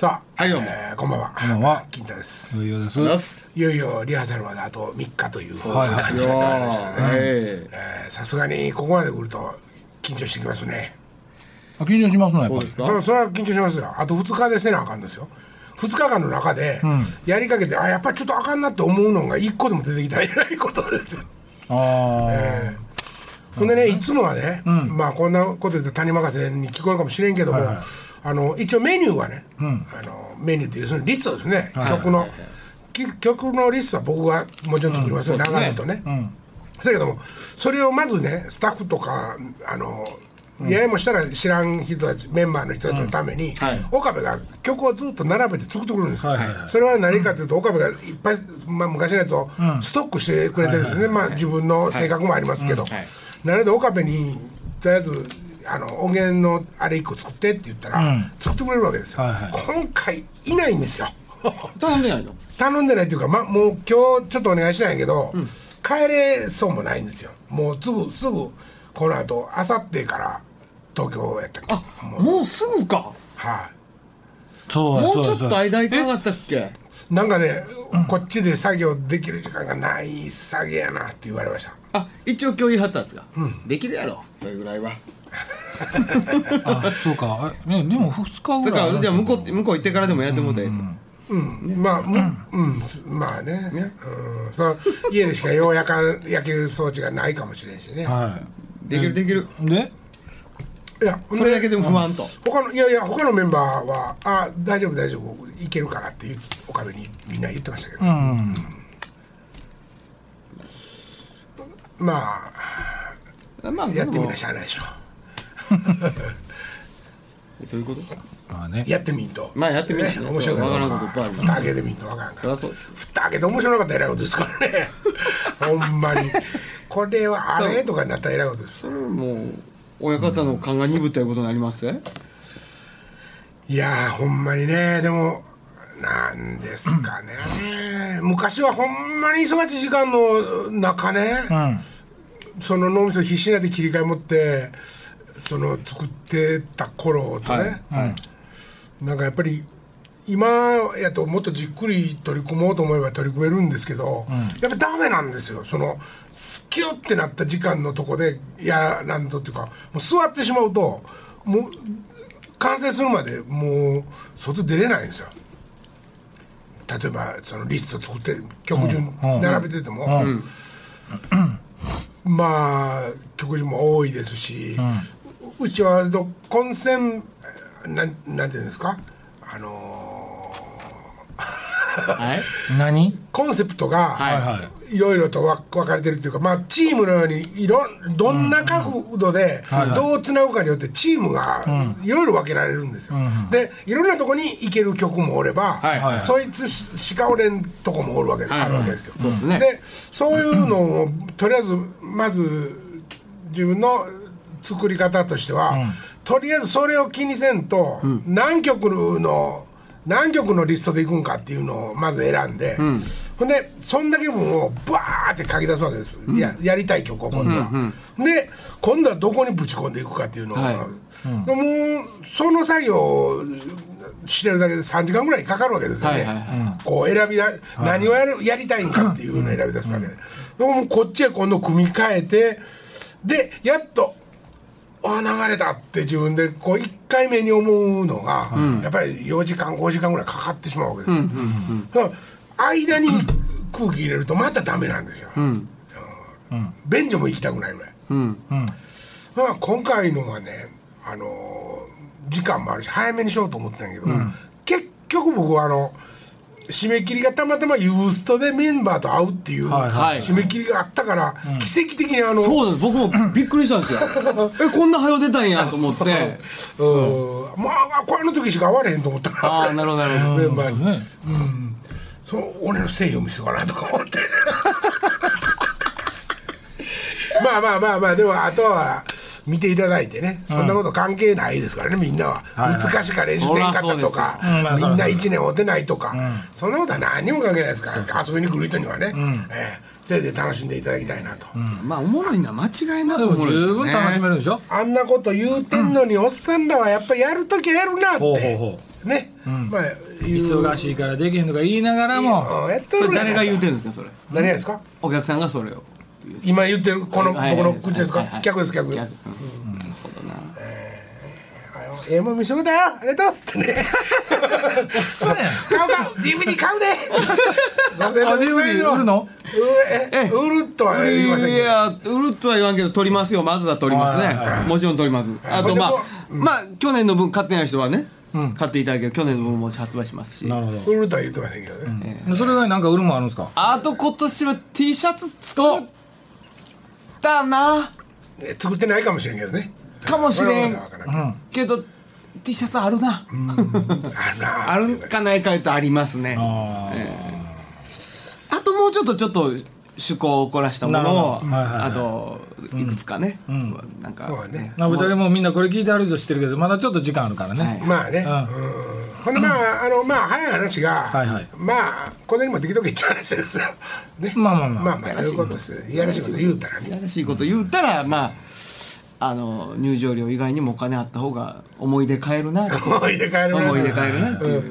さあ、はいどうも、こんばんは。こんばんは。金太です。いよいよリハーサルまであと3日という感じになりましたね。さすがにここまで来ると緊張してきますね。あ、緊張しますね。そうですか。それは緊張しますよ。あと2日でせなあかんですよ。2日間の中でやりかけて、あ、やっぱりちょっとあかんなって思うのが1個でも出てきたらえらいことですよ。ほんでね、いつもはね、まあこんなこと言って谷任せに聞こえるかもしれんけども、はいはい、一応メニューはね、メニューっていうそのリストですね、はいはいはい、曲のリストは僕がもちろん作りますよ、流れとね、だけどもそれをまずねスタッフとかややもしたら知らん人たちメンバーの人たちのために、はい、岡部が曲をずっと並べて作ってくるんですよ、はいはいはい、それは何かというと、岡部がいっぱい、まあ、昔のやつをストックしてくれてるんですね、まあ、自分の性格もありますけど、はいはいはい、なので岡部にとりあえず音源のあれ1個作ってって言ったら、作ってくれるわけですよ、はいはい、今回いないんですよ頼んでないの？頼んでないっていうか、ま、もう今日ちょっとお願いしたんやけど、帰れそうもないんですよ。もうすぐこの後あさってから東京やったっけ？あ、もうすぐか。はい、そうもうちょっと間いかなかったっけ？なんかね、こっちで作業できる時間がない作業やなって言われました。あ、一応今日言い張ったんですか？うん、できるやろそれぐらいは。あ、そうか。ね、でも2日ぐらい。だからじゃあ向こう行ってからでもやってもらえ。まあね。その家でしかようやか焼ける装置がないかもしれんしね。はい。できる。ね。いや、それだけでも不満と、他のメンバーはあ大丈夫いけるからって岡部にみんな言ってましたけど、まあやってみなしゃあないでしょどういうことか、まあね、やってみんと、まあやってみんと、ね、面白いからんこといっぱいある、蓋開けてみんと分からんから、蓋開けて面白かったらえらいことですからねほんまにこれはあれとかになったらえらいことです。それもう親方の勘が鈍ったことになります、いやーほんまにね。でもなんですかね、昔はほんまに忙しい時間の中ね、その脳みそ必死になって切り替え持ってその作ってた頃とね、なんかやっぱり今やともっとじっくり取り組もうと思えば取り組めるんですけど、やっぱダメなんですよ。その好きよってなった時間のとこでやらんとっていうか、もう座ってしまうともう完成するまでもう外出れないんですよ。例えばそのリスト作って曲順並べてても、まあ曲順も多いですし、うちは混戦なんていうんですか、何コンセプトがいろいろと分かれてるっていうか、まあ、チームのようにどんな角度でどうつなぐかによってチームがいろいろ分けられるんですよ、でいろんなとこに行ける曲もおれば、そいつしかおれんとこもおるわけ、あるわけですよ、でそういうのをとりあえずまず自分の作り方としては、とりあえずそれを気にせんと、何曲のリストでいくんかっていうのをまず選んで、ほんでそんだけ分をバーって書き出すわけです、やりたい曲を今度は、で今度はどこにぶち込んでいくかっていうのを、もうその作業をしてるだけで3時間ぐらいかかるわけですよね、こう選びだ、何をやりたいんかっていうのを選び出すわけで、もうこっちへ今度組み替えて、でやっとあ流れたって自分でこう1回目に思うのが、やっぱり4時間5時間ぐらいかかってしまうわけです、間に空気入れるとまたダメなんですよ、便所も行きたくないぐらい、今回のはね、時間もあるし早めにしようと思ってたんやけど、結局僕は締め切りがたまたまユーストでメンバーと会うっていう締め切りがあったから、奇跡的にそうです。僕もびっくりしたんですよえ、こんな早出たんやと思ってまあこれの時しか会われへんと思ったから、あ、なるほどなるほど、メンバーに、そう俺の誠意を見せようかなとか思ってまあでもあとは見ていただいてね、そんなこと関係ないですからね、みんなは、難しか練習せんかったとか、みんな1年おてないとか、そんなことは何にも関係ないですから、遊びに来る人にはね、せいで楽しんでいただきたいなと、うん、まあおもろいのは間違いなくも十分楽しめるでしょ。あんなこと言うてんのに、うん、おっさんらはやっぱりやるときやるなってほうほうほうね、うんまあ、忙しいからできへんとか言いながらもやっとる。それ誰が言うてるんですかそれ。何ですか。お客さんがそれを今言ってるこの、はいはいはい、僕の口ですか、はいはいはい、客です客、うん、なるほどな。えもん見せるだよあれとってね。おっさんやん。買うか DVD 買うで。DVD 売るの？売るとは言いませんけど。いや売るとは言わんけど取りますよ。まずは取りますね。はいはい、もちろん取ります。あとまあ、うん、まあ去年の分買ってない人はね。うん、買っていただけど去年の分も発売しますし。なるほど。売るとは言ってませんけどね。うん、それ以外なんか売るもあるんですか？あと今年は T シャツ作ったな。作ってないかもしれんけどね。かもしれんけど、うん、T シャツあるな、うん、あるかないかとありますね。 あともうちょっと趣向を凝らしたものを、はいはいはい、あといくつかね、うん、なんかそうね、ぶっちゃけもうみんなこれ聞いてあるぞしてるけどまだちょっと時間あるからね、はい、まあね、うん、まあ早い話が、はいはい、まあこれにも時々言っちゃう話ですよ、ね、まあそういうことです。いやらしいこと言うたらね、いやらしいこと言うたら、まあ入場料以外にもお金あった方が思い出買えるな思い出買えるな、うん、も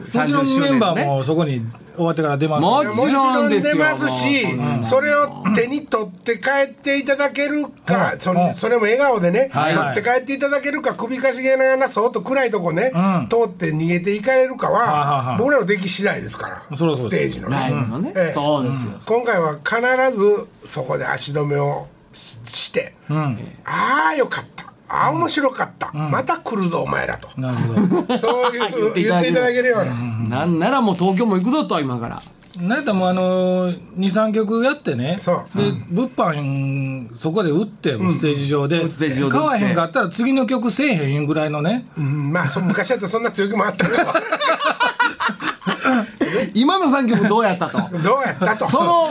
ちろんメンバーもそこに終わってから出ます、ね、もちろん出ますし、うん、それを手に取って帰っていただけるか、うん、それも笑顔でね、はいはい、取って帰っていただけるか、首かしげながらそうと暗いとこね、うん、通って逃げていかれるかは、うん、僕らの出来次第ですから、うん、ステージのライブのね、そうですよ。今回は必ずそこで足止めをして、うん、ああよかった、あ面白かった、うん、また来るぞお前らと、なるほどそういう言っていただけるような、なんならもう東京も行くぞと今から。なんやったらもう2、3曲やってね、そうで、うん、物販そこで売ってステージ上で、うん、買わへんかったら次の曲せえへんぐらいのね、うん、まあ昔だったらそんな強気もあったから今の3曲どうやったとその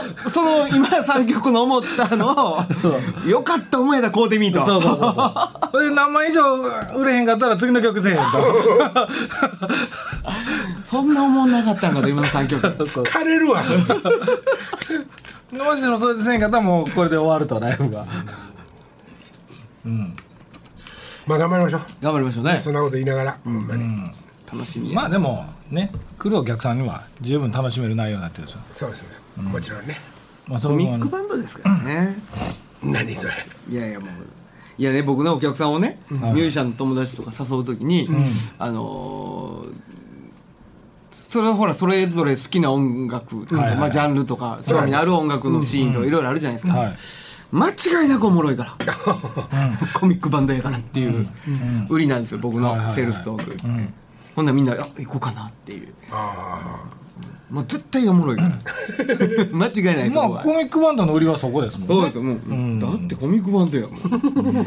今3曲の思ったのをよかったお前だこうでみーとそう何枚以上売れへんかったら次の曲せえへんとそんな思んなかったんかと今の3曲疲れるわもしもそれでせんかったらもうこれで終わるとライブがうんまあ頑張りましょうね。そんなこと言いながらほんまに楽しみや。まあでもね、来るお客さんには十分楽しめる内容になってるんですよ。そうですね、うん、もちろんね、まあ、そのミックバンドですからね、うん、何それ。いやもういやね、僕のお客さんをね、うん、ミュージシャンの友達とか誘うときに、うん、それほらそれぞれ好きな音楽とか、はいはい、まあ、ジャンルとかそれにある音楽のシーンとかいろいろあるじゃないですか、うんうん、はい、間違いなくおもろいからコミックバンドやからっていう売りなんですよ、僕のセールストーク、はいはいはい、うん、ほんならみんな行こうかなっていう、あ、もう絶対おもろいから間違いない。まあコミックバンドの売りはそこですもんね。そうですよ、もう、うん、だってコミックバンドやもん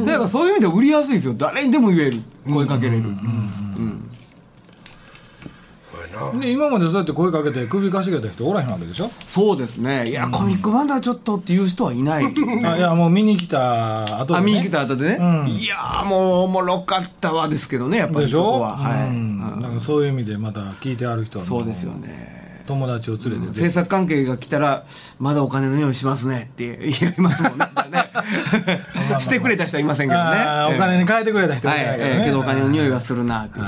だからそういう意味では売りやすいですよ、誰にでも言える、声かけれる、うんうんうんうん、で今までそうやって声かけて首かしげた人おらへんわけでしょ。そうですね、いや、うん、コミックバンドはちょっとっていう人はいないあ、いや、もう見に来た後でね、見に来た後でね、うん、いやもうおもろかったわですけどね、やっぱりそこは、はい、うん、なんかそういう意味でまた聞いてある人はそうですよね、友達を連れて、うん、制作関係が来たらまだお金の用意しますねって言いますもんねしてくれた人はいませんけどね、お金に変えてくれた人はいないけどね、はい、けどお金の匂いはするなっていう、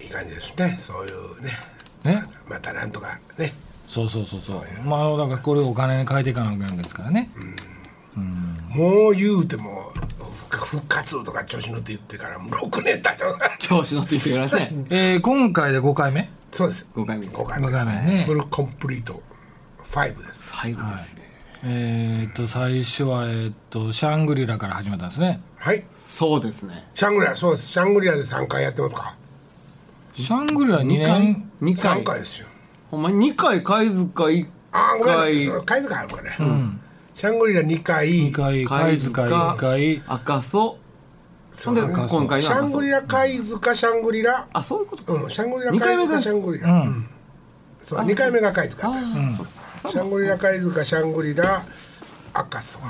いい感じですね、そういうね、またなんとかね、そうまあだからこれをお金に変えていかなきゃいけないですからね、うんうん、もう言うても復活とか調子乗って言ってからもう6年経っちゃうから調子乗って言ってからね今回で5回目そうです、5回目です、5回目です、フルコンプリート5です、5ですね、はい、最初はシャングリラから始まったんですね。はい、そうですね、シャングリラ、そうです、シャングリラで3回やってますか。シャングリラ2年2回、3回ですよ、ほんまに2回貝塚1回貝塚あるからね、うん、シャングリラ2回、貝塚1回、赤楚、そんで今回のシャングリラ貝塚、シャングリラ、あ、そういうことか、うん、シャングリラ貝塚、シャングリラ、うん、そう2回目が貝塚、うん、シャングリラ貝塚、シャングリラ、赤楚、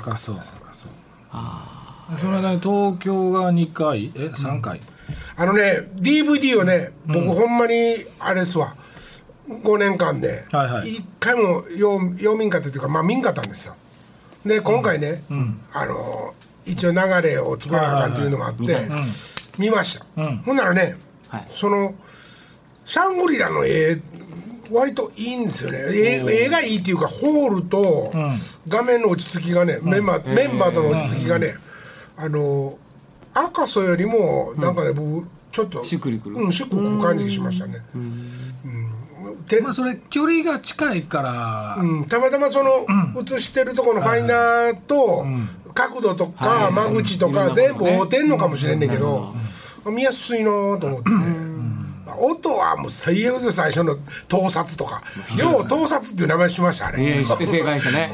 あ、その間に東京が2回3回、うん、DVD をね、僕ほんまにあれですわ、5年間で1回も用民家というか、まあ、民家たんですよ。で今回ね、うんうん、一応流れを作らなあかんというのがあって、うん、見ました、うん、ほんならね、はい、そのシャングリラの絵割といいんですよね。絵がいいっていうかホールと画面の落ち着きがね、うん、メンバーとの落ち着きがね、赤楚よりもなんかね、うん、僕ちょっとしっくりくる、うん、しっくりくる感じしましたね。うん、まあ、それ距離が近いから、うん、たまたまその映してるところのファインダーと角度とか間口とか全部合うてんのかもしれんねんけど、見やすいなと思って、うん、音はもう最悪で、最初の盗撮とか、よう盗撮っていう名前しましたね。して正解したね。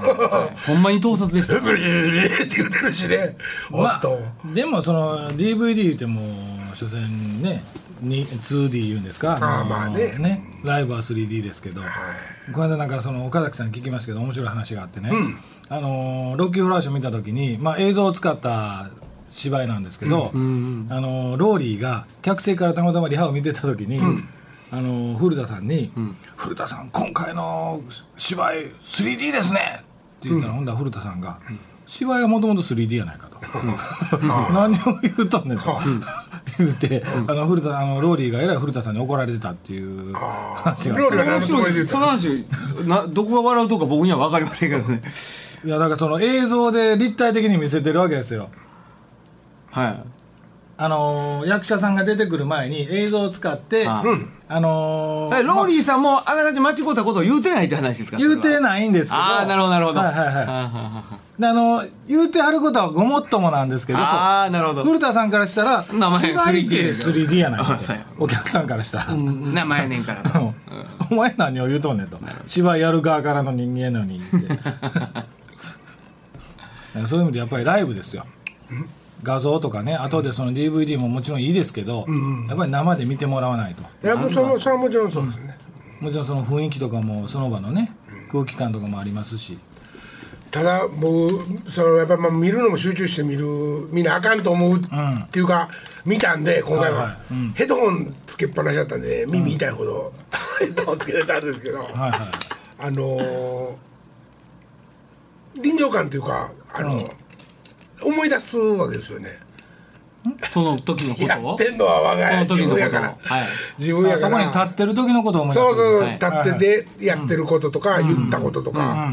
ほんまに盗撮でした。ブリブリって言ってるしね。まあ、でもその DVD 言っても所詮ね。2D 言うんですか、まあね、ライブは 3D ですけど、はい、この間なんかその岡崎さんに聞きましたけど面白い話があってね、うん、ロッキーフラッシュ見た時に、まあ、映像を使った芝居なんですけど、うん、ローリーが客席からたまたまリハを見てた時に、うん、古田さんに、うん、古田さん今回の芝居 3D ですねって言ったら、うん、ほんだら古田さんが、うん、芝居はもともと 3D やないかと何を言うとんねんと言って、うん、古田ローリーがえらい古田さんに怒られてたっていう話があって、その話どこが笑うとか僕には分かりませんけどね。いやだからその映像で立体的に見せてるわけですよ。はい。役者さんが出てくる前に映像を使って、うん、ローリーさんもあながち間違ったことを言うてないって話ですか。言うてないんですけど。ああなるほどなるほど。はいはいはい。で言うてはることはごもっともなんですけど。ああなるほど。古田さんからしたら名前 3D 3D やないですか。お客さんからしたら名前やねんからと。お前何を言うとんねんと。芝居やる側からの人間のにって。そういう意味でやっぱりライブですよ。画像とかね、後でその DVD ももちろんいいですけど、うんうん、やっぱり生で見てもらわないと。いや、それはもちろんそうですね。もちろんその雰囲気とかもその場のね、うん、空気感とかもありますし。ただ僕そのやっぱり見るのも集中して見なあかんと思うっていうか、うん、見たんで今回は、はいはいうん、ヘッドホンつけっぱなしだったんで耳痛いほど、うん、ヘッドホンつけてたんですけど、はいはい、臨場感というかうん思い出すわけですよね。その時のことをやってんのは我が自分やから、はい、自分やからそこに立ってる時のことを思い出す。そう立っててやってることとか、うん、言ったこととか、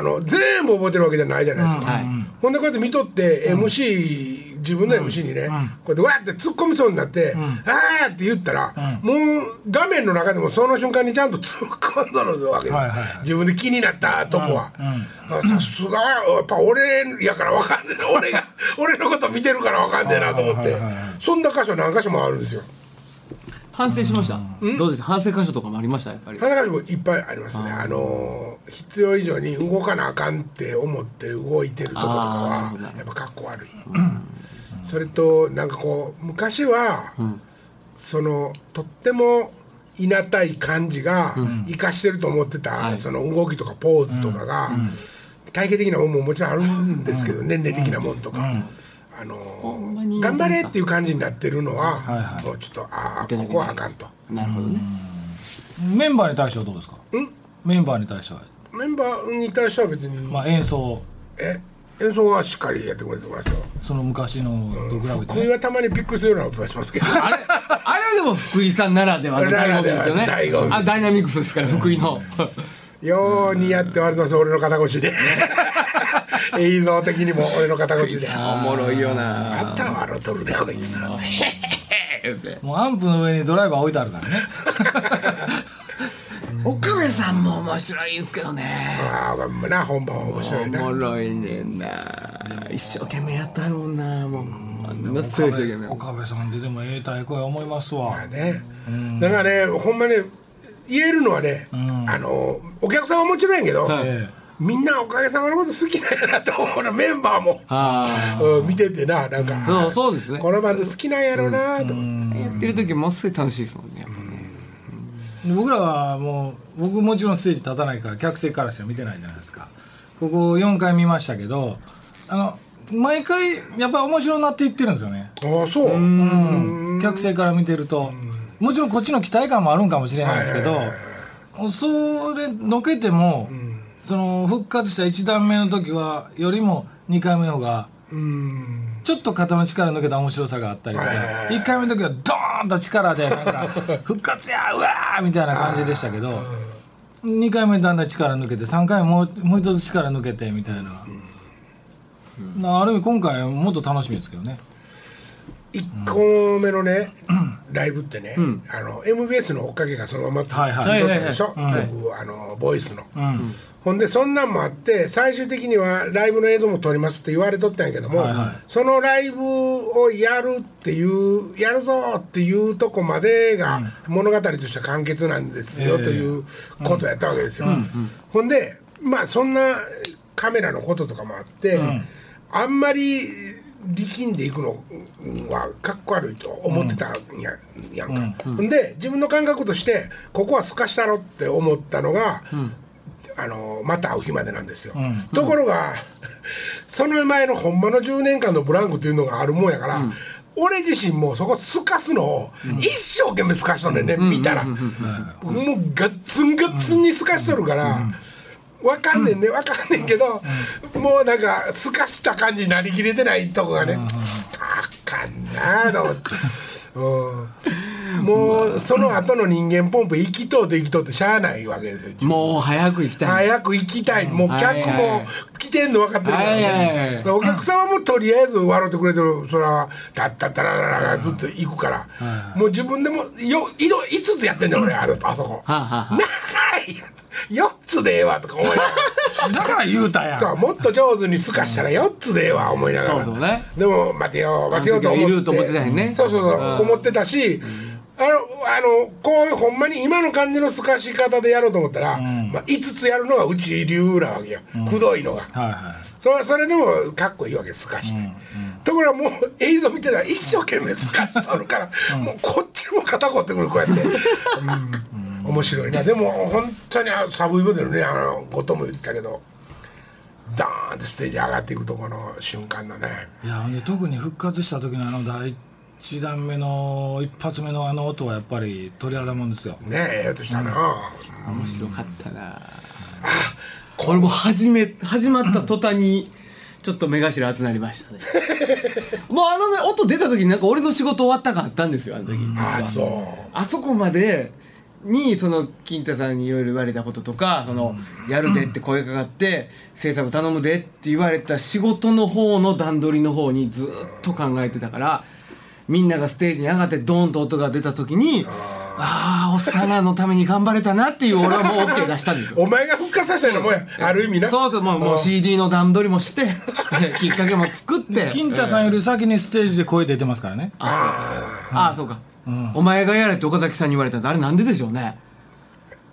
うん、全部覚えてるわけじゃないじゃないですか、うん、ほんでこうやって見とって、うん、MC 自分の MC にね、うん、こうやってわーって突っ込みそうになって、うん、あーって言ったら、うん、もう画面の中でもその瞬間にちゃんと突っ込んどるわけです、はいはいはい、自分で気になったとこは、うんうんさすがやっぱ俺やから分かんねえな俺のこと見てるから分かんねえなと思って、はいはいはい、そんな箇所何箇所もあるんですよ。反省しました、うん、どうですか。反省箇所とかもありました。やっぱり反省箇所もいっぱいありますね。必要以上に動かなあかんって思って動いてるとことかはやっぱかっこ悪い、うん、それとなんかこう昔は、うん、とってもいなたい感じが生かしてると思ってた、うんはい、その動きとかポーズとかが、うんうん、体型的なもんももちろんあるんですけど、うん、年齢的なもんとか、うん、頑張れっていう感じになってるのは、はいはい、もうちょっとここはあかんと。なるほどね。メンバーに対してはどうですか。メンバーに対しては別に、まあ、演奏はしっかりやってくれてましたよ。その昔のと比べて、ね、福井はたまにびっくりするような音がしますけどあれはでも福井さんならではの醍醐味ですよね。ダイナミクスですから福井のようにやって割れてます俺の肩越しで映像的にも俺の肩越しでおもろいよな。あんたは笑うとるでこいつもうアンプの上にドライバー置いてあるからね岡部さんも面白いんですけどね。ああ、な本番面白いな。おもろいねんな。一生懸命やったもんな。もう一生懸命。岡部さんででもええ太鼓や思いますわ。まあね。だからね、ほんまね言えるのはね、うん、お客さんはもちろんやけど、はい、みんなおかげさまのこと好きなんやなと思うな。メンバーも見ててな、なんかそうですね。このバンド好きなんやろうなと思って、うん、やってる時もすごい楽しいですもんね。僕らはもう僕もちろんステージ立たないから客席からしか見てないじゃないですか。ここ4回見ましたけど毎回やっぱ面白くなっていってるんですよね。ああそう、うん、客席から見てるともちろんこっちの期待感もあるんかもしれないですけど、それのけても、うん、その復活した1段目の時はよりも2回目の方がちょっと肩の力抜けた面白さがあったりとか、1回目の時はドーンと力でなんか復活やうわーみたいな感じでしたけど、2回目だんだん力抜けて3回目もう一つ力抜けてみたいな、うん、ある意味今回はもっと楽しみですけどね。1個目のね、うん、ライブってね、うん、MBS の追っかけがそのままずっとったでしょ、僕ボイスの、うん、ほんでそんなんもあって最終的にはライブの映像も撮りますって言われとったんやけども、はいはい、そのライブをやるっていうやるぞっていうとこまでが物語としては完結なんですよ、ということやったわけですよ、うんうんうん、ほんでまあそんなカメラのこととかもあって、うん、あんまり力んでいくのはかっこ悪いと思ってたん やんか、うんうん、で自分の感覚としてここはすかしたろって思ったのが、うん、また会う日までなんですよ、うんうん、ところがその前のほんまの10年間のブランクというのがあるもんやから、うん、俺自身もそこすかすのを一生懸命すかしとるんだよね、うん、見たら、うんうんうん、もうガッツンガッツンにすかしとるから、うんうん、分かんねんね、分かんねんけど、うん、もうなんかすかした感じになりきれてないとこがね、うん、あかんなと思って、うん、もうその後の人間ポンプ生きとうと生きとうってしゃあないわけですよ。もう早く行きたい、早く行きたい、もう客も来てんの分かってるからね、はいはい、お客様もとりあえず笑ってくれてる、それはタッタッタラララずっと行くから、うん、もう自分でもよ5つやってんだよ俺、うん、あそこ長い4つでええわとか思いながらだから言うたやん、もっと上手にすかしたら4つでええわ思いながら、そうそう、ね、でも待てよと思って、そうそうそう思ってたし、こういうほんまに今の感じのすかし方でやろうと思ったら、うんまあ、5つやるのがうち流なわけよ、うん、くどいのが、はいはい、それでもかっこいいわけすかして、うんうん、ところがもう映像見てたら一生懸命すかしとるから、うん、もうこっちも肩こってくる、こうやって、うん面白いな。でも本当にサブイボでのね、ことも言ってたけど、ダーンってステージ上がっていくとこの瞬間だね。いや特に復活した時の第一弾目の一発目の音はやっぱり鳥肌もんですよね。ええ音したな、うん、面白かったな、うん、あこれも始まった途端にちょっと目頭熱なりましたねもうね、音出た時になんか俺の仕事終わった感あったんですよ、あの時、うん、あそうあそこまでにその金太さんにいろいろ言われたこととか、そのやるでって声かかって制作頼むでって言われた仕事の方の段取りの方にずっと考えてたから、みんながステージに上がってドーンと音が出た時に、ああおっさなのために頑張れたなっていう、俺はもう OK 出したんですよお前が復活させたのもやある意味な、そうそう、もう CD の段取りもしてきっかけも作って、金太さんより先にステージで声出てますからね。ああそうか、うん、お前がやれって岡崎さんに言われたんで、あれなんででしょうね、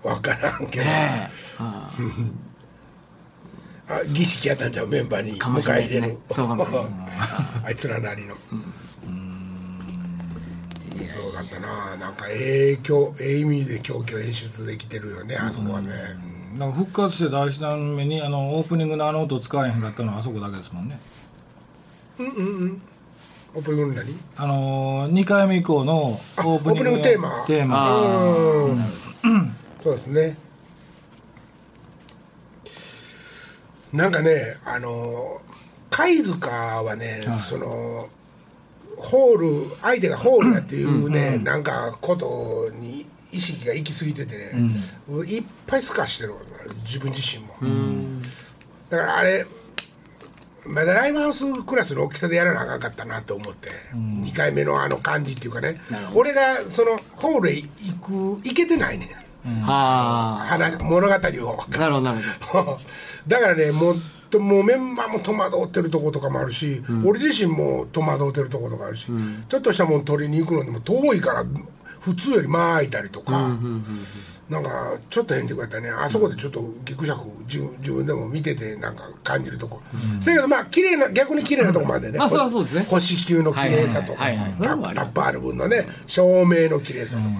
わからんけど、ああ儀式やったんじゃん、メンバーに迎え入れる、そうかもしれないあいつらなりの、うん、そうだったな、なんかええ意味で狂気を演出できてるよね、あそこはね、うん、なんか復活して第1弾目にオープニングの音使えへんかったのはあそこだけですもんね。うんうんうん、オープニング何？2回目以降のオープニングテーマ、うん、そうですね。なんかね、貝塚はね、はい、そのホール相手がホールだっていうね、うんうん、なんかことに意識が行き過ぎててね、うん、いっぱいスカしてる自分自身も、うん、だからあれまだライブハウスクラスの大きさでやらなあかんかったなと思って、うん、2回目の感じっていうかね、俺がそのホールへ行けてないね、うん、物語をなるほどだからね、もうメンバーも戸惑ってるとことかもあるし、うん、俺自身も戸惑ってるとことかあるし、うん、ちょっとしたもの取りに行くのでも遠いから普通より間空いたりとか、うんうんうんうん、なんかちょっと変ってくれたね、あそこでちょっとギクシャク自分でも見ててなんか感じるとこ、うん、だけどまあ綺麗な、逆に綺麗なとこもあるんでね、うん、あそうですね、星球の綺麗さとか、タッパール分のね照明の綺麗さとか、うん、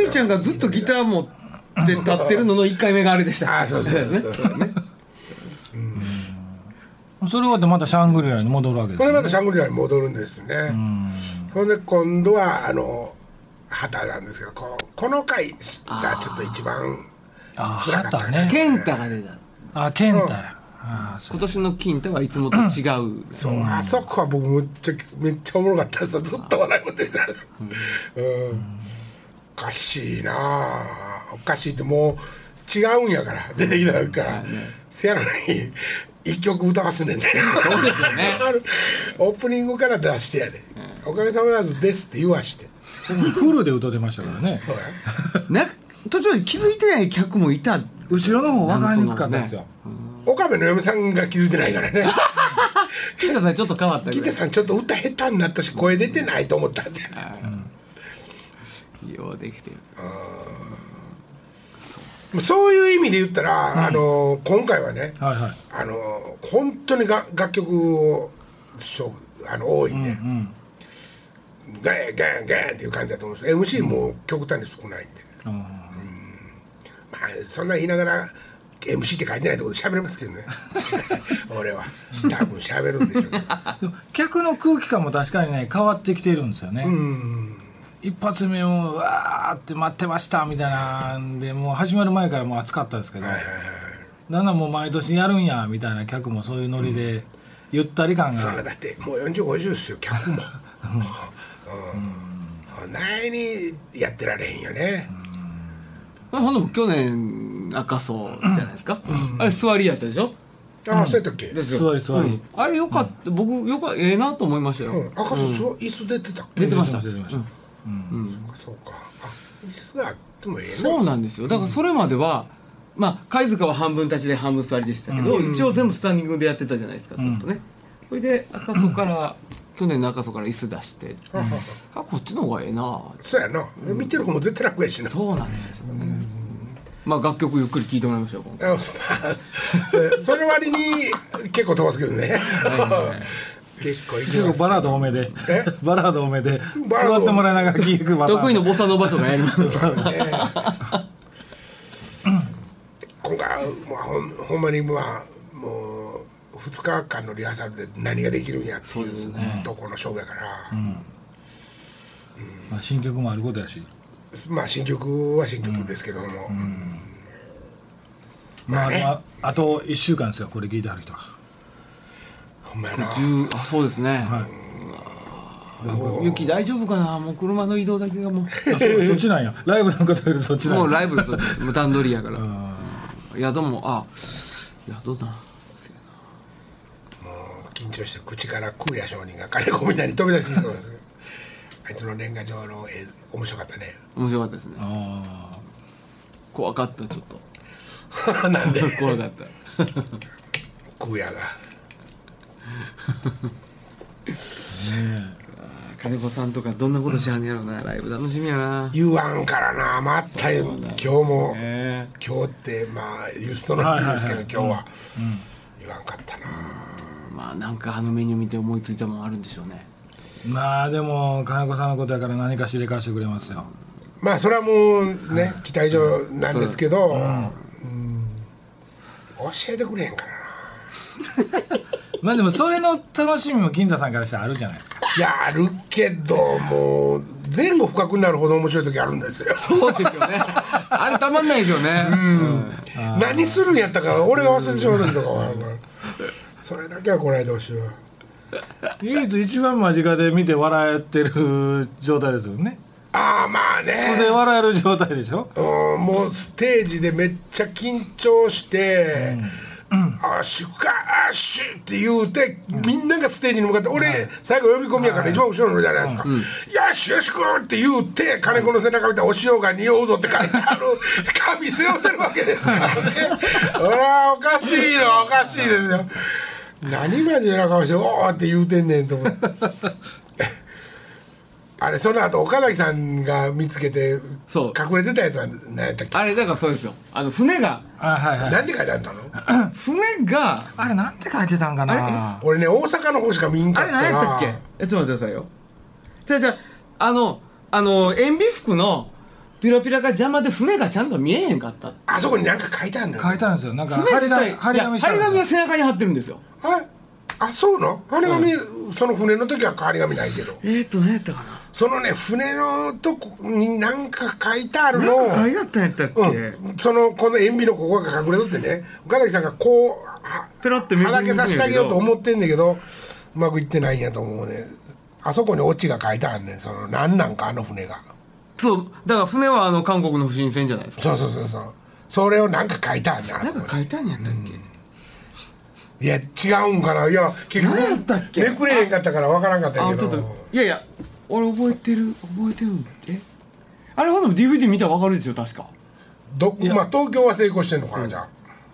乾ちゃんがずっとギター持って立ってるのの1回目があれでしたあそうですねそれはまたシャングリラに戻るわけですね。これまたシャングリラに戻るんですね、うん、それで今度は畑なんですけど、この回がちょっと一番辛かったね。健太が出た。あ、健太。今年の金太はいつもと違う、うん、そう、うん、あそこは僕めっちゃおもろかったです。ずっと笑いも出た、うんうん、おかしいな、おかしいって、もう違うんやから出てきたから、うん、せやのに一曲歌わすねんね。そうですよね。オープニングから出してやで、うん、おかげさまでですって言わしてフルで歌ってましたからね。途中で気づいてない客もいた。後ろの方分かりにくかったですよ。岡部の嫁さんが気づいてないからね。キテさんちょっと変わった。キテさんちょっと歌下手になったし声出てないと思ったんだよ。ようできてる。そういう意味で言ったら、うん、今回はね、はいはい、本当に楽曲を多いんで、うんうん、ガンガンガンっていう感じだと思うんです。 MC も極端に少ないんで、うんうん、まあそんな言いながらMC って書いてないところで喋れますけどね。俺は多分喋るんでしょうけど。客の空気感も確かにね変わってきてるんですよね。うん、一発目をわーって待ってましたみたいなんで、もう始まる前からもう暑かったですけど、はいはいはい、なんだもう毎年やるんやみたいな客もそういうノリで、うん、ゆったり感が。それだってもう40、50ですよ客も。うん、うん、ないにやってられへんよね。うん、ほんの去年赤そうじゃないですか、うん、あれ座りやったでしょ。ああ、うん、そうやったっけ。座り、うん、あれよかった、うん、僕よかええなと思いましたよ、うん、赤そう、うん、椅子出てたっけ。出てました、うんうん、そうかあ椅子があってもええな。そうなんですよ。だからそれまでは、うん、まあ貝塚は半分立ちで半分座りでしたけど、うん、一応全部スタンディングでやってたじゃないですか、うん、ちょっとね。それで赤そうから、うん、去年の赤楚から椅子出して、うん、あこっちの方がええな。そうやな、うん、見てる方も絶対楽やしな。そうなんですよね、うん。まあ、楽曲ゆっくり聴いてもらいましょう。あ、その割に結構飛ばすけどね。はい、結構いきます。バラード多めで、バラード多めで座ってもらいながら聴くバラード。得意のボサノバとかやりますね。今回まあほんまにまあもう2日間のリハーサルで何ができるんやっていうとこの勝負やから。うんうんまあ、新曲もあることやし。まあ新曲は新曲ですけども、うんうん、まあ、ね、あと1週間ですよこれ聞いてはる人は。ほんまやな。10、あ、そうですね、はい、雪大丈夫かな。もう車の移動だけがもうそっちなんや。ライブのことよりそっちなんや。もうライブそうです無段取りやから宿も宿だな。もう緊張して口から空也上人が金子みたいに飛び出してきたんですよ。あいつの年賀状の絵面白かったね。面白かったですね。あ怖かった。ちょっとなんで怖かった空也がねえ金子さんとかどんなことしはんやろうな、うん、ライブ楽しみやな。言わんからな。また今日も、今日ってまあユーストの日ですけど、はいはいはい、今日は、うん、言わんかったな。まあなんかあのメニュー見て思いついたもんあるんでしょうね。まあでも金子さんのことやから何かしで返してくれますよ。まあそれはもうね、うん、期待以上なんですけど、うんうん、教えてくれへんからな。まあでもそれの楽しみも金田さんからしたらあるじゃないですか。いやあるけどもう前後不覚になるほど面白い時あるんですよ。そうですよね。あれたまんないですよね。うん、何するんやったか俺が忘れてしまうんですよ。それだけはこないでほしいわ。唯一一番間近で見て笑えてる状態ですよね。ああまあね。素で笑える状態でしょ。うんもうステージでめっちゃ緊張して、うん、あしゅかあしゅって言うて、うん、みんながステージに向かって、うん、俺最後呼び込みやから一番後ろのじゃないですか。うんうん、よしよしくんって言うて金子の背中見たらお塩が匂うぞって書いてある紙背負ってるわけですからね。おかしいのおかしいですよ。何までような顔しておーって言うてんねんと思ってあれその後岡崎さんが見つけて隠れてたやつは何やったっけ。あれだからそうですよ船があ、はいはい、何で書いてあったの船があれなんて書いてたんかな。俺ね大阪の方しか見んかったらあれ何やったっけ。ちょっと待ってくださいよ。じゃあ塩ビ服のピラピラが邪魔で船がちゃんと見えへんかった。あそこに何か書いてあるのよ。書いてあるんですよ。なんか張り紙が背中に貼ってるんですよ。あそうの張り紙、うん、その船の時は張り紙ないけど何やったかな。そのね船のとこに何か書いてあるのを何か書いてあったんやったっけ、うん、そのこの塩ビのここが隠れとってね岡崎さんがこうペロってはだけさせてあげようと思ってんだけどうまくいってないんやと思うね。あそこにオチが書いてあるねんその何なんかあの船が。そうだから船はあの韓国の不審船じゃないですか。そうそうそうそうそれを何か書いてあるね。何か書いてあるんやったっけ、うんいや違うんかな。いや結局めくれへんかったから分からんかったけど。いやいや俺覚えてるえあれほど DVD 見たら分かるですよ確かど、まあ、東京は成功してんのかな、うん、じゃ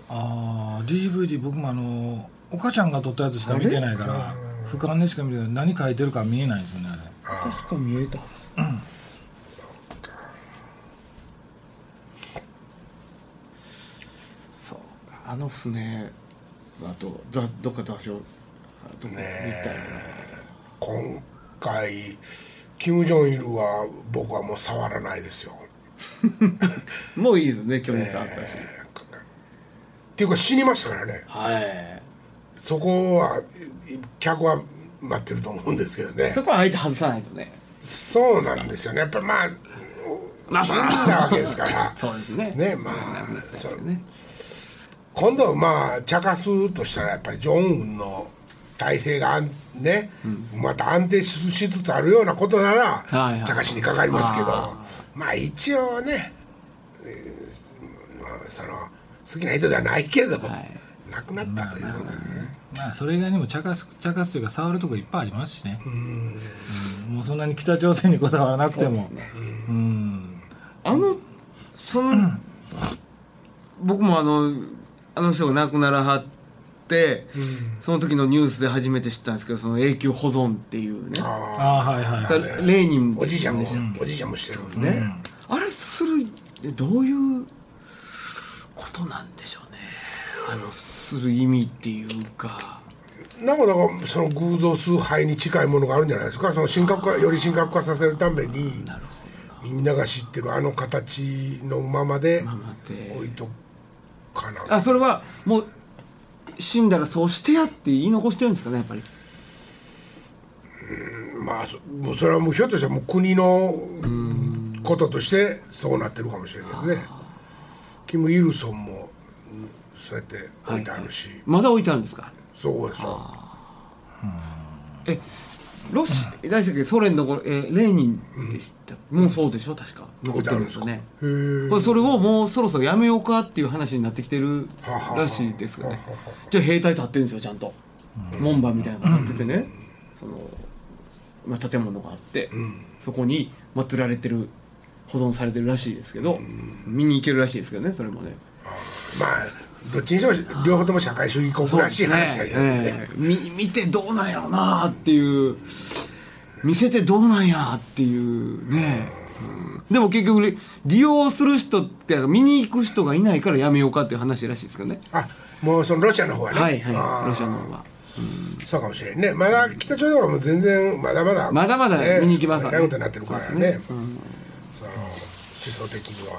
ああ DVD 僕もお母ちゃんが撮ったやつしか見てないから俯瞰でしか見てない何書いてるか見えないんですよね。あれ確か見えた、うん、そうかあの船あとどっかと場所を見たい、今回金正日は僕はもう触らないですよもういいですね距離差あったし、っていうか死にましたからね、はい、そこは客は待ってると思うんですけどね。そこは相手外さないとね。そうなんですよねやっぱまあ死んだわけですからそうですねねまあそうですね。今度はまあ茶化するとしたらやっぱりジョンウンの体制がね、うん、また安定しつつあるようなことなら、はいはい、茶化しにかかりますけどまあ一応ね、その好きな人ではないけど、はい、亡くなったということでね、まあ、それ以外にも茶化すというか触るとこいっぱいありますしね。うん、うん、もうそんなに北朝鮮にこだわらなくても、ね、うんうん、その、うん、僕もあの人が亡くならはって、うん、その時のニュースで初めて知ったんですけどその永久保存っていうね。ああはいはいはい。レーニンおじいちゃんでしたっけ。おじいちゃんもしてるもんね、うん、あれするどういうことなんでしょうね。する意味っていうかなんかその偶像崇拝に近いものがあるんじゃないですか。その深刻化より深刻化させるためにみんなが知ってるあの形のままで置いとくあそれはもう死んだらそうしてやって言い残してるんですかねやっぱり。まあそれはもうひょっとしたらもう国のこととしてそうなってるかもしれないね。キム・イルソンもそうやって置いてあるし、はいはい、まだ置いてあるんですか。そうですよ。えロシア大したっけソ連の頃、レーニンでした、うん、もうそうでしょ確か残ってるんですよね。へこれそれをもうそろそろやめようかっていう話になってきてるらしいですよね。じゃあ兵隊立ってるんですよちゃんと、うん、門番みたいなのが立っててね、うんそのまあ、建物があって、うん、そこに祀られてる保存されてるらしいですけど、うん、見に行けるらしいですけどねそれもね。あまあどっちにしても両方とも社会主義国らしい話だけどね、見てどうなんやろなっていう見せてどうなんやっていうね、うん、でも結局利用する人って見に行く人がいないからやめようかっていう話らしいですけどね。あもうそのロシアの方はねはいはいロシアの方は、うん、そうかもしれないね。まだ北朝鮮はもう全然まだまだ、ね、見に行きますからね。そうですね、うん、その思想的には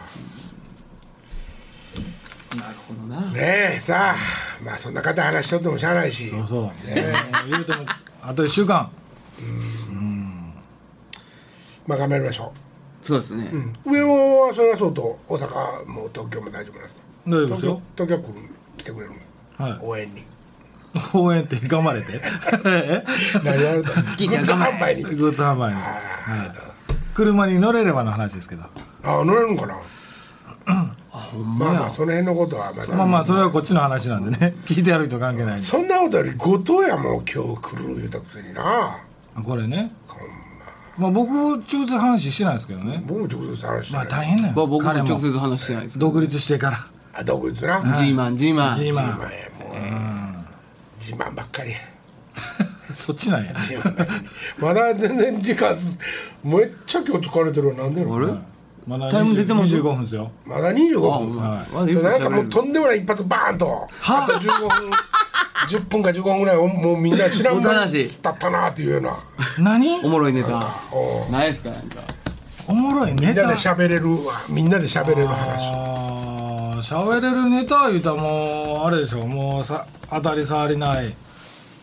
なるほどな。ねえさあまあそんな方話しとってもしゃあないし。そうそうね言うてもあと1週間、うんまあ頑張りましょう。そうですね、うん、上はそれはそうと大阪も東京も大丈夫なんですか。大丈夫ですよ。東京来てくれるの、はい、応援に応援って頑張れて何やるとグッズ販売に車に乗れればの話ですけど。あ乗れるのかなまあまあその辺のことはまだまあそれはこっちの話なんでね聞いてやると関係ない、うん、そんなことより後藤やもう今日来る言うたくせになこれねこんな、まあ、僕直接話してないですけどね。僕も直接話してない、まあ、大変だよ、まあ、僕も直接話してないです、ね、独立してからあ独立な Gマンもう、Gマンばっかりそっちなんやなまだ全然時間めっちゃ今日疲れてるのなんでのあれまだタイム出てます25分ですよ。まだ25分、はい、なんかもうとんでもない一発バーンとあと15分10分か15分ぐらいもうみんな知らんな伝ったなっていうような何おもろいネタないですか。なんかおもろいネタみんなで喋れる話喋れるネタ言うたらもうあれでしょもうさ当たり障りない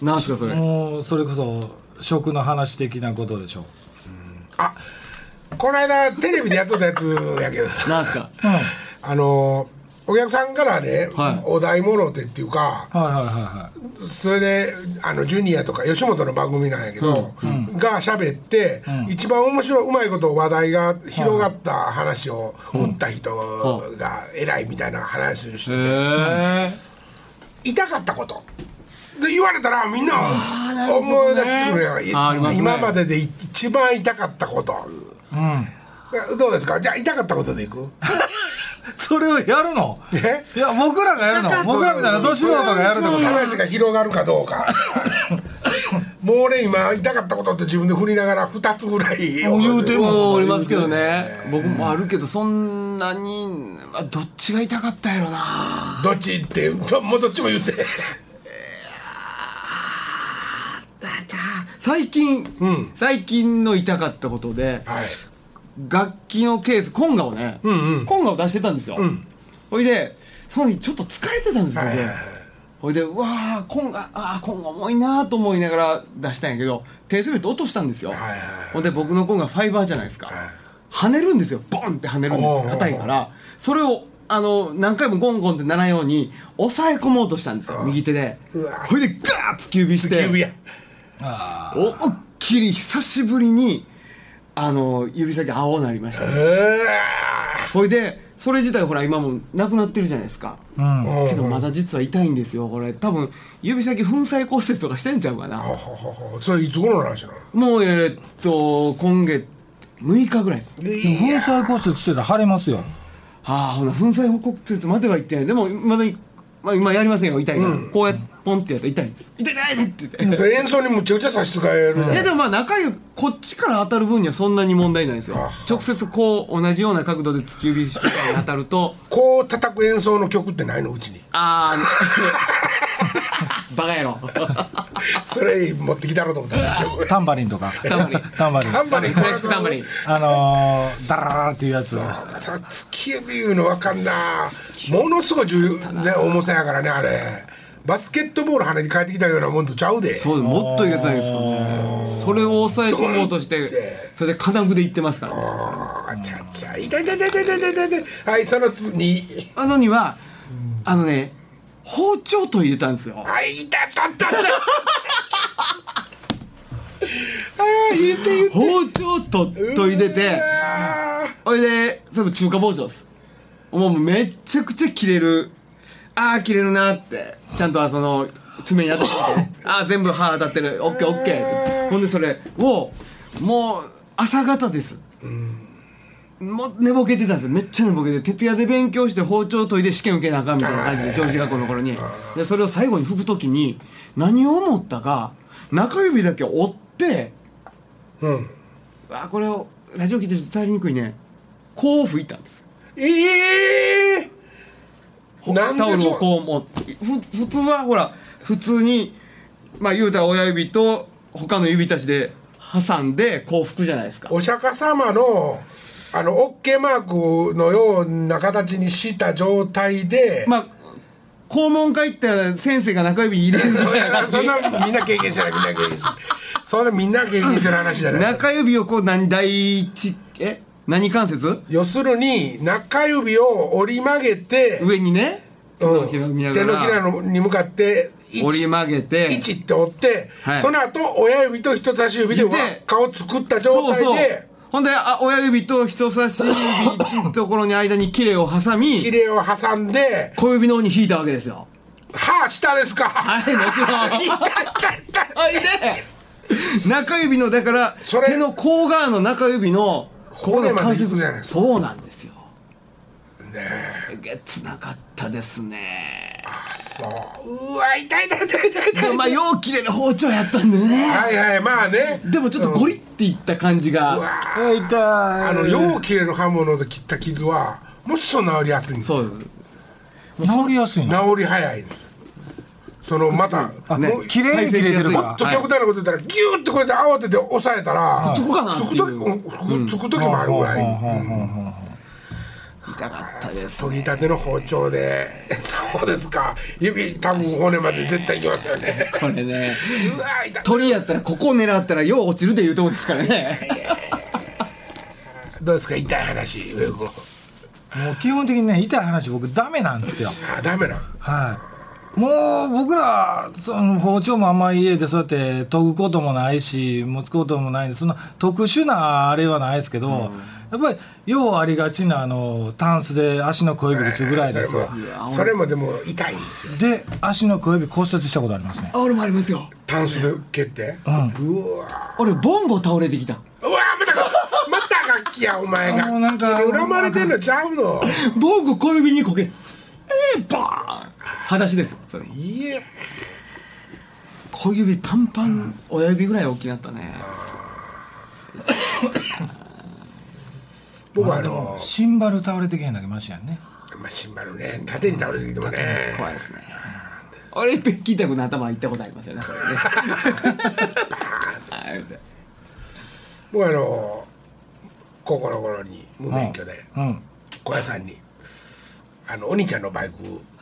なんすかそれもうそれこそ食の話的なことでしょ。あ、この間テレビでやっとったやつやけどさ。なんすか。お客さんからね、はい、お題もろてっていうか、はいはいはいはい、それでジュニアとか吉本の番組なんやけど、うんうん、が喋って、うん、一番面白いうまいこと話題が広がった話を打った人が偉いみたいな話をしてて、うん、痛かったことで言われたらみんな思い出してくれよ、今までで一番痛かったこと、うん、どうですか。じゃあ痛かったことでいく。それをやるの？え？いや僕らがやるの。僕らみたいな年の方がやるってこと。話が広がるかどうか。もう俺今痛かったことって自分で振りながら2つぐらい言うてもおりますけどね。僕もあるけどそんなにどっちが痛かったやろな。どっちってもうどっちも言って。最近の痛かったことで。はい。楽器のケースコンガをね、コンガを出してたんですよ、うん、ほいでその日ちょっと疲れてたんですよ、はいはいはい、ほいでうわーコンガ重いなと思いながら出したんやけど手滑って落としたんですよ、はいはいはい、ほんで僕のコンガファイバーじゃないですか、はい、跳ねるんですよ、ボンって跳ねるんですよ、硬いから。それを何回もゴンゴンってならように抑え込もうとしたんですよ、右手で。ほいでガーッ突き指して、おっきり久しぶりに指先青になりましたね。ほいでそれ自体ほら今もなくなってるじゃないですか、うん、けどまだ実は痛いんですよこれ。多分指先粉砕骨折とかしてんちゃうかな。それいつ頃の話なの。もう今月6日ぐらい。でも粉砕骨折してたら腫れますよ。はあ、ほな粉砕骨折までは言ってない。でもまだ今やりませんよ、痛いから、うん、こうやってポンってやったら痛いんです。痛いって言って、演奏にむちゃくちゃ差し支えるじゃない。でもまあ仲良くこっちから当たる分にはそんなに問題ないんですよ。直接こう同じような角度で突き指して当たるとこう叩く演奏の曲ってないのうちに。あバカやろ。それ持ってきたろと思ったらタンバリンとかタンバリンクラシックタンバリンダラララっていうやつ。突き指いうの分かんな。ものすごい重量、ね、重さやからね。あれバスケットボール跳ねて帰ってきたようなもんとちゃうで。そうもっといけないですよね。それを抑え込もうとしてそれで金具でいってますからね。あちゃちゃ痛い。はい、その2はね包丁と入れたんですよ。あ痛かった。あ言って包丁と入れて、それでそれも中華包丁です。もうめちゃくちゃ切れる。あー切れるなってちゃんとはその爪に当たって、ね、あー全部歯当たってる、オッケーオッケー。ほんでそれをもう朝方です、もう寝ぼけてたんですよ。めっちゃ寝ぼけて徹夜で勉強して包丁研いで試験受けなあかんみたいな感じで上司学校の頃に。でそれを最後に拭くときに何を思ったか中指だけ折って、うん、あこれをラジオ聞いてると伝わりにくいね。こう拭いたんです。タオルをこう持って普通はほら普通にまあ言うたら親指と他の指たちで挟んでこう拭くじゃないですか。お釈迦様のオッケーマークのような形にした状態で、まあ肛門科行ったら先生が中指入れるみたいな感じ。そんなみんな経験してない。そんなみんな経験してる話じゃない。中指をこう何第一何関節？要するに中指を折り曲げて上にね、手のひらに向かって折り曲げて1って折って、はい、その後親指と人差し指で輪を作った状態で。そうそうほんで親指と人差し指のところに間に切れを挟み切れを挟んで小指の方に引いたわけですよ。はあ下ですか。はいもちろん。痛い中指のだから手の甲側の中指のこれ関節じゃないですか。そうなんですよね。えげつなかったですね。あそううわ痛い。でもまあよう切れる包丁やったんでね。はいはいまあね。でもちょっとゴリっていった感じが、うん、うわ痛い。よう切れる刃物で切った傷はもちろん治りやすいんですよ。そうです治りやすいの。治り早いんです。そのまた綺麗に切れてる。もっと極端なこと言ったらギューってこうやって慌てて押さえたらつくかなっていうつく時もあるぐらい痛かったですね。研ぎたての包丁で。そうですか。指多分骨まで絶対いきますよね。これねうわ痛い。鳥やったらここを狙ったらよう落ちるでいうとこですからね。どうですか、痛い話。もう基本的にね、痛い話僕ダメなんですよ。あ、ダメなの。はい。もう僕らその包丁もあんまり家でそうやって研ぐこともないし持つこともないんで、その特殊なあれはないですけど、うん、やっぱりようありがちなあのタンスで足の小指打つぐらいですよ。それもでも痛いんですよ。で足の小指骨折したことありますね。あ、俺もありますよ。タンスで蹴って、うん、うわ俺ボンボ倒れてきた。うわまたかまたガキやお前がなんか恨まれてんのちゃうの。ボンゴ小指にこけバーン裸足ですそれ。いや小指パンパン、うん、親指ぐらい大きくなったね。僕はあのシンバル倒れてけへんだけマシやんね。まあ、シンバルね縦に倒れてきてもね怖いですね。あれ一匹痛くな頭いったことありますよね。僕はあの高校の頃に無免許で、うん、小屋さんにあのお兄ちゃんのバイク、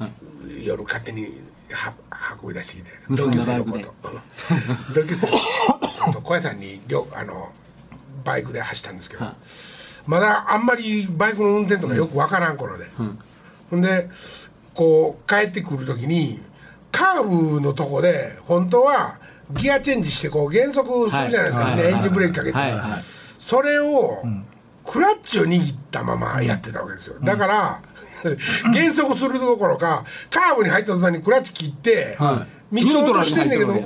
はい、夜勝手に運び出してきて同級生のこと同級生と小屋さんにあのバイクで走ったんですけど、はい、まだあんまりバイクの運転とかよくわからん頃で、うん、ほんでこう帰ってくる時にカーブのとこで本当はギアチェンジしてこう減速するじゃないですか、はいねはい、エンジンブレーキかけて、はいはい、それを、うん、クラッチを握ったままやってたわけですよ。だから、うん減速するどころかカーブに入った途端にクラッチ切って、はい、見ようとしてんだけどい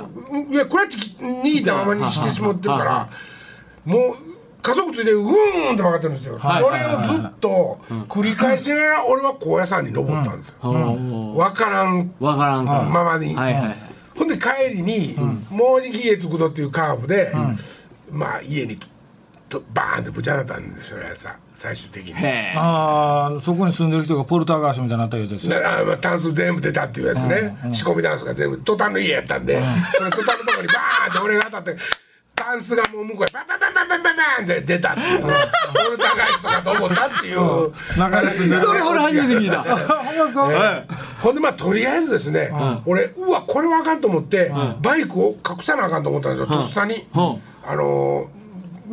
やクラッチ握ったままにしてしまってるから、はいはいはい、もう加速ついてうーんって曲がってるんですよ、はいはいはいはい、それをずっと繰り返しながら俺は高野山に登ったんですよ、うん、分からんままに、はいはい、ほんで帰りに、うん、もうじき家つくどっていうカーブで、うん、まあ家にバーンってぶち当たったんですよ最終的に。ああそこに住んでる人がポルターガーシュみたいになったやつですよ。だタンス全部出たっていうやつね、うんうん、仕込みタンスが全部トタンの家やったんで、うん、そのトタンのとこにバーンって俺が当たってタンスがもう向こうへバンバンバンバンバンバンバンって出たっていう、うん、ポルターガーシュかと思ったっていう、うん、それ俺初めて聞いた。ほんでまあとりあえずですね、うん、俺うわこれはあかんと思って、うん、バイクを隠さなあかんと思ったんですよ、うん、とっさに、うん、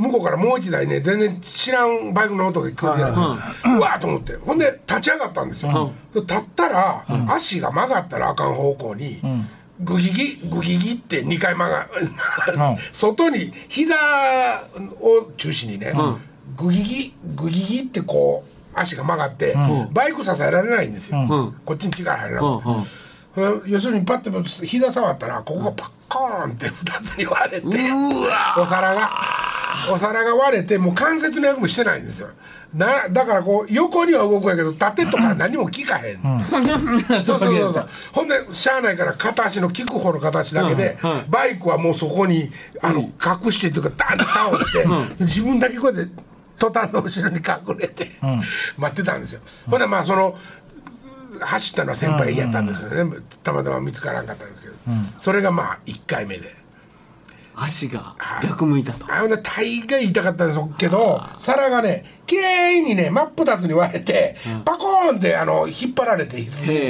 向こうからもう一台ね全然知らんバイクの音が聞こえてた、うん、うわーと思ってほんで立ち上がったんですよ、うん、立ったら、うん、足が曲がったらあかん方向に、うん、グギギグギギって2回曲がる、うん、外に膝を中心にね、うん、グギギグギギってこう足が曲がって、うん、バイク支えられないんですよ、うん、こっちに力入らなくて、うん、要するにパッて膝触ったらここがパッコーンって2つに割れて、うん、お皿が割れてもう関節の役もしてないんですよ。だからこう横には動くんやけど縦とか何も効かへん、うん、そうほんでしゃあないから片足の効く方の形だけで、うんうん、バイクはもうそこに隠してというかダンと倒して、うん、自分だけこうやってトタンの後ろに隠れて、うん、待ってたんですよ。ほんでまあその走ったのは先輩がやったんですよね、うんうん、たまたま見つからなかったんですけど、うん、それがまあ1回目で足が逆向いたと。あの大概痛かったんですけど皿がね綺麗にね真っ二つに割れて、うん、パコーンって引っ張られて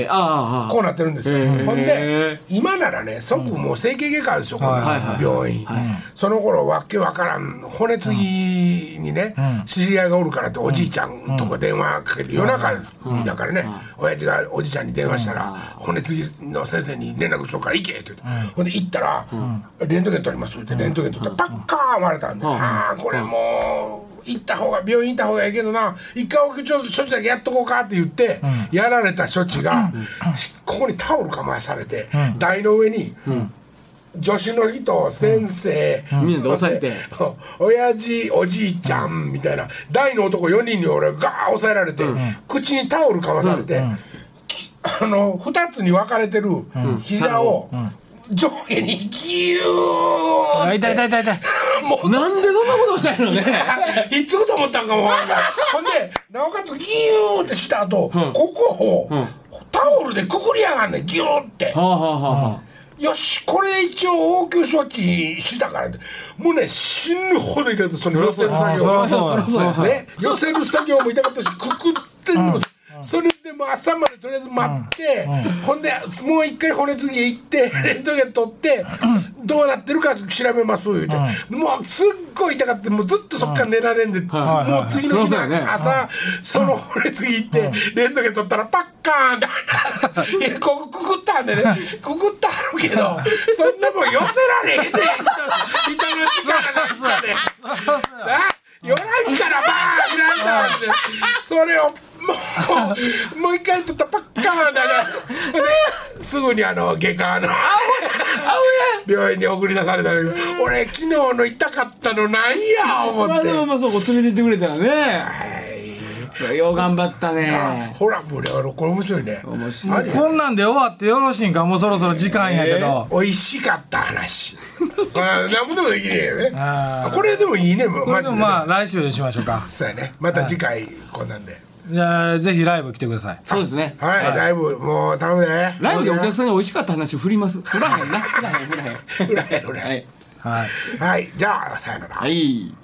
こうなってるんですよ。ほんで今ならね即もう整形外科でしょ、うん、この病院、はいはいはい、その頃わけわからん骨継ぎにね、うん、知り合いがおるからっておじいちゃんとこ電話かけて、うん、夜中です、うん、だからね、うん、親父がおじいちゃんに電話したら、うん、骨継ぎの先生に連絡しとくから行けって言って、うん、ほんで行ったら、うん、レントゲン取りますってレントゲン取ったらパッカーン割れたんで、うん、ああこれもう病院行った方がいいけどな一回ちょっと処置だけやっとこうかって言って、うん、やられた処置が、うん、ここにタオルかまされて、うん、台の上に、うん、助手の人先生、うん、みんなで押さえて親父おじいちゃんみたいな台の男4人に俺がガーッ押さえられて、うん、口にタオルかまされて、うんうん、2つに分かれてる膝を、うんうん上下にギューって痛いもうなんでそんなことをしたいのねいつくと思ったんかもほんでなおかつギューってした後、うん、ここを、うん、タオルでくくりやがんねんギューって、うん、よしこれ一応応急処置したからってもうね死ぬほど痛かった。その寄せる作業もね寄せる作業も痛かったしくくってるのも、うんそれでもう朝までとりあえず待って、うんうん、ほんでもう一回骨継ぎ行ってレントゲン撮って、うん、どうなってるか調べます言うて、うん、もうすっごい痛かってもうずっとそっから寝られんで、うん、もう次の日の朝、うん、その骨継ぎ行って、うん、レントゲン撮ったらパッカーンっていやここくくったんでねくくったあるけどそんなもん寄せられへんねん人の力なんかね寄らんからバーンなんだってそれをもう一回撮ったパッカーンだなですぐに外科の病院に送り出されたけど俺昨日の痛かったのなんや思ってまあそこ連れて行ってくれたらね、よう頑張ったね。ほらもうこれ面白いね。面白い。こんなんで終わってよろしいんか。もうそろそろ時間やけど。美味しかった話。何もできねえよね。これでもいいね。これでもまあ来週にしましょうか。そうやね。また次回こんなんで。じゃあぜひライブ来てください。そうですね。はいライブもう頼むね。ライブでお客さんに美味しかった話を振ります。振らへんな。振らへん。はいはいじゃあさよなら。はい。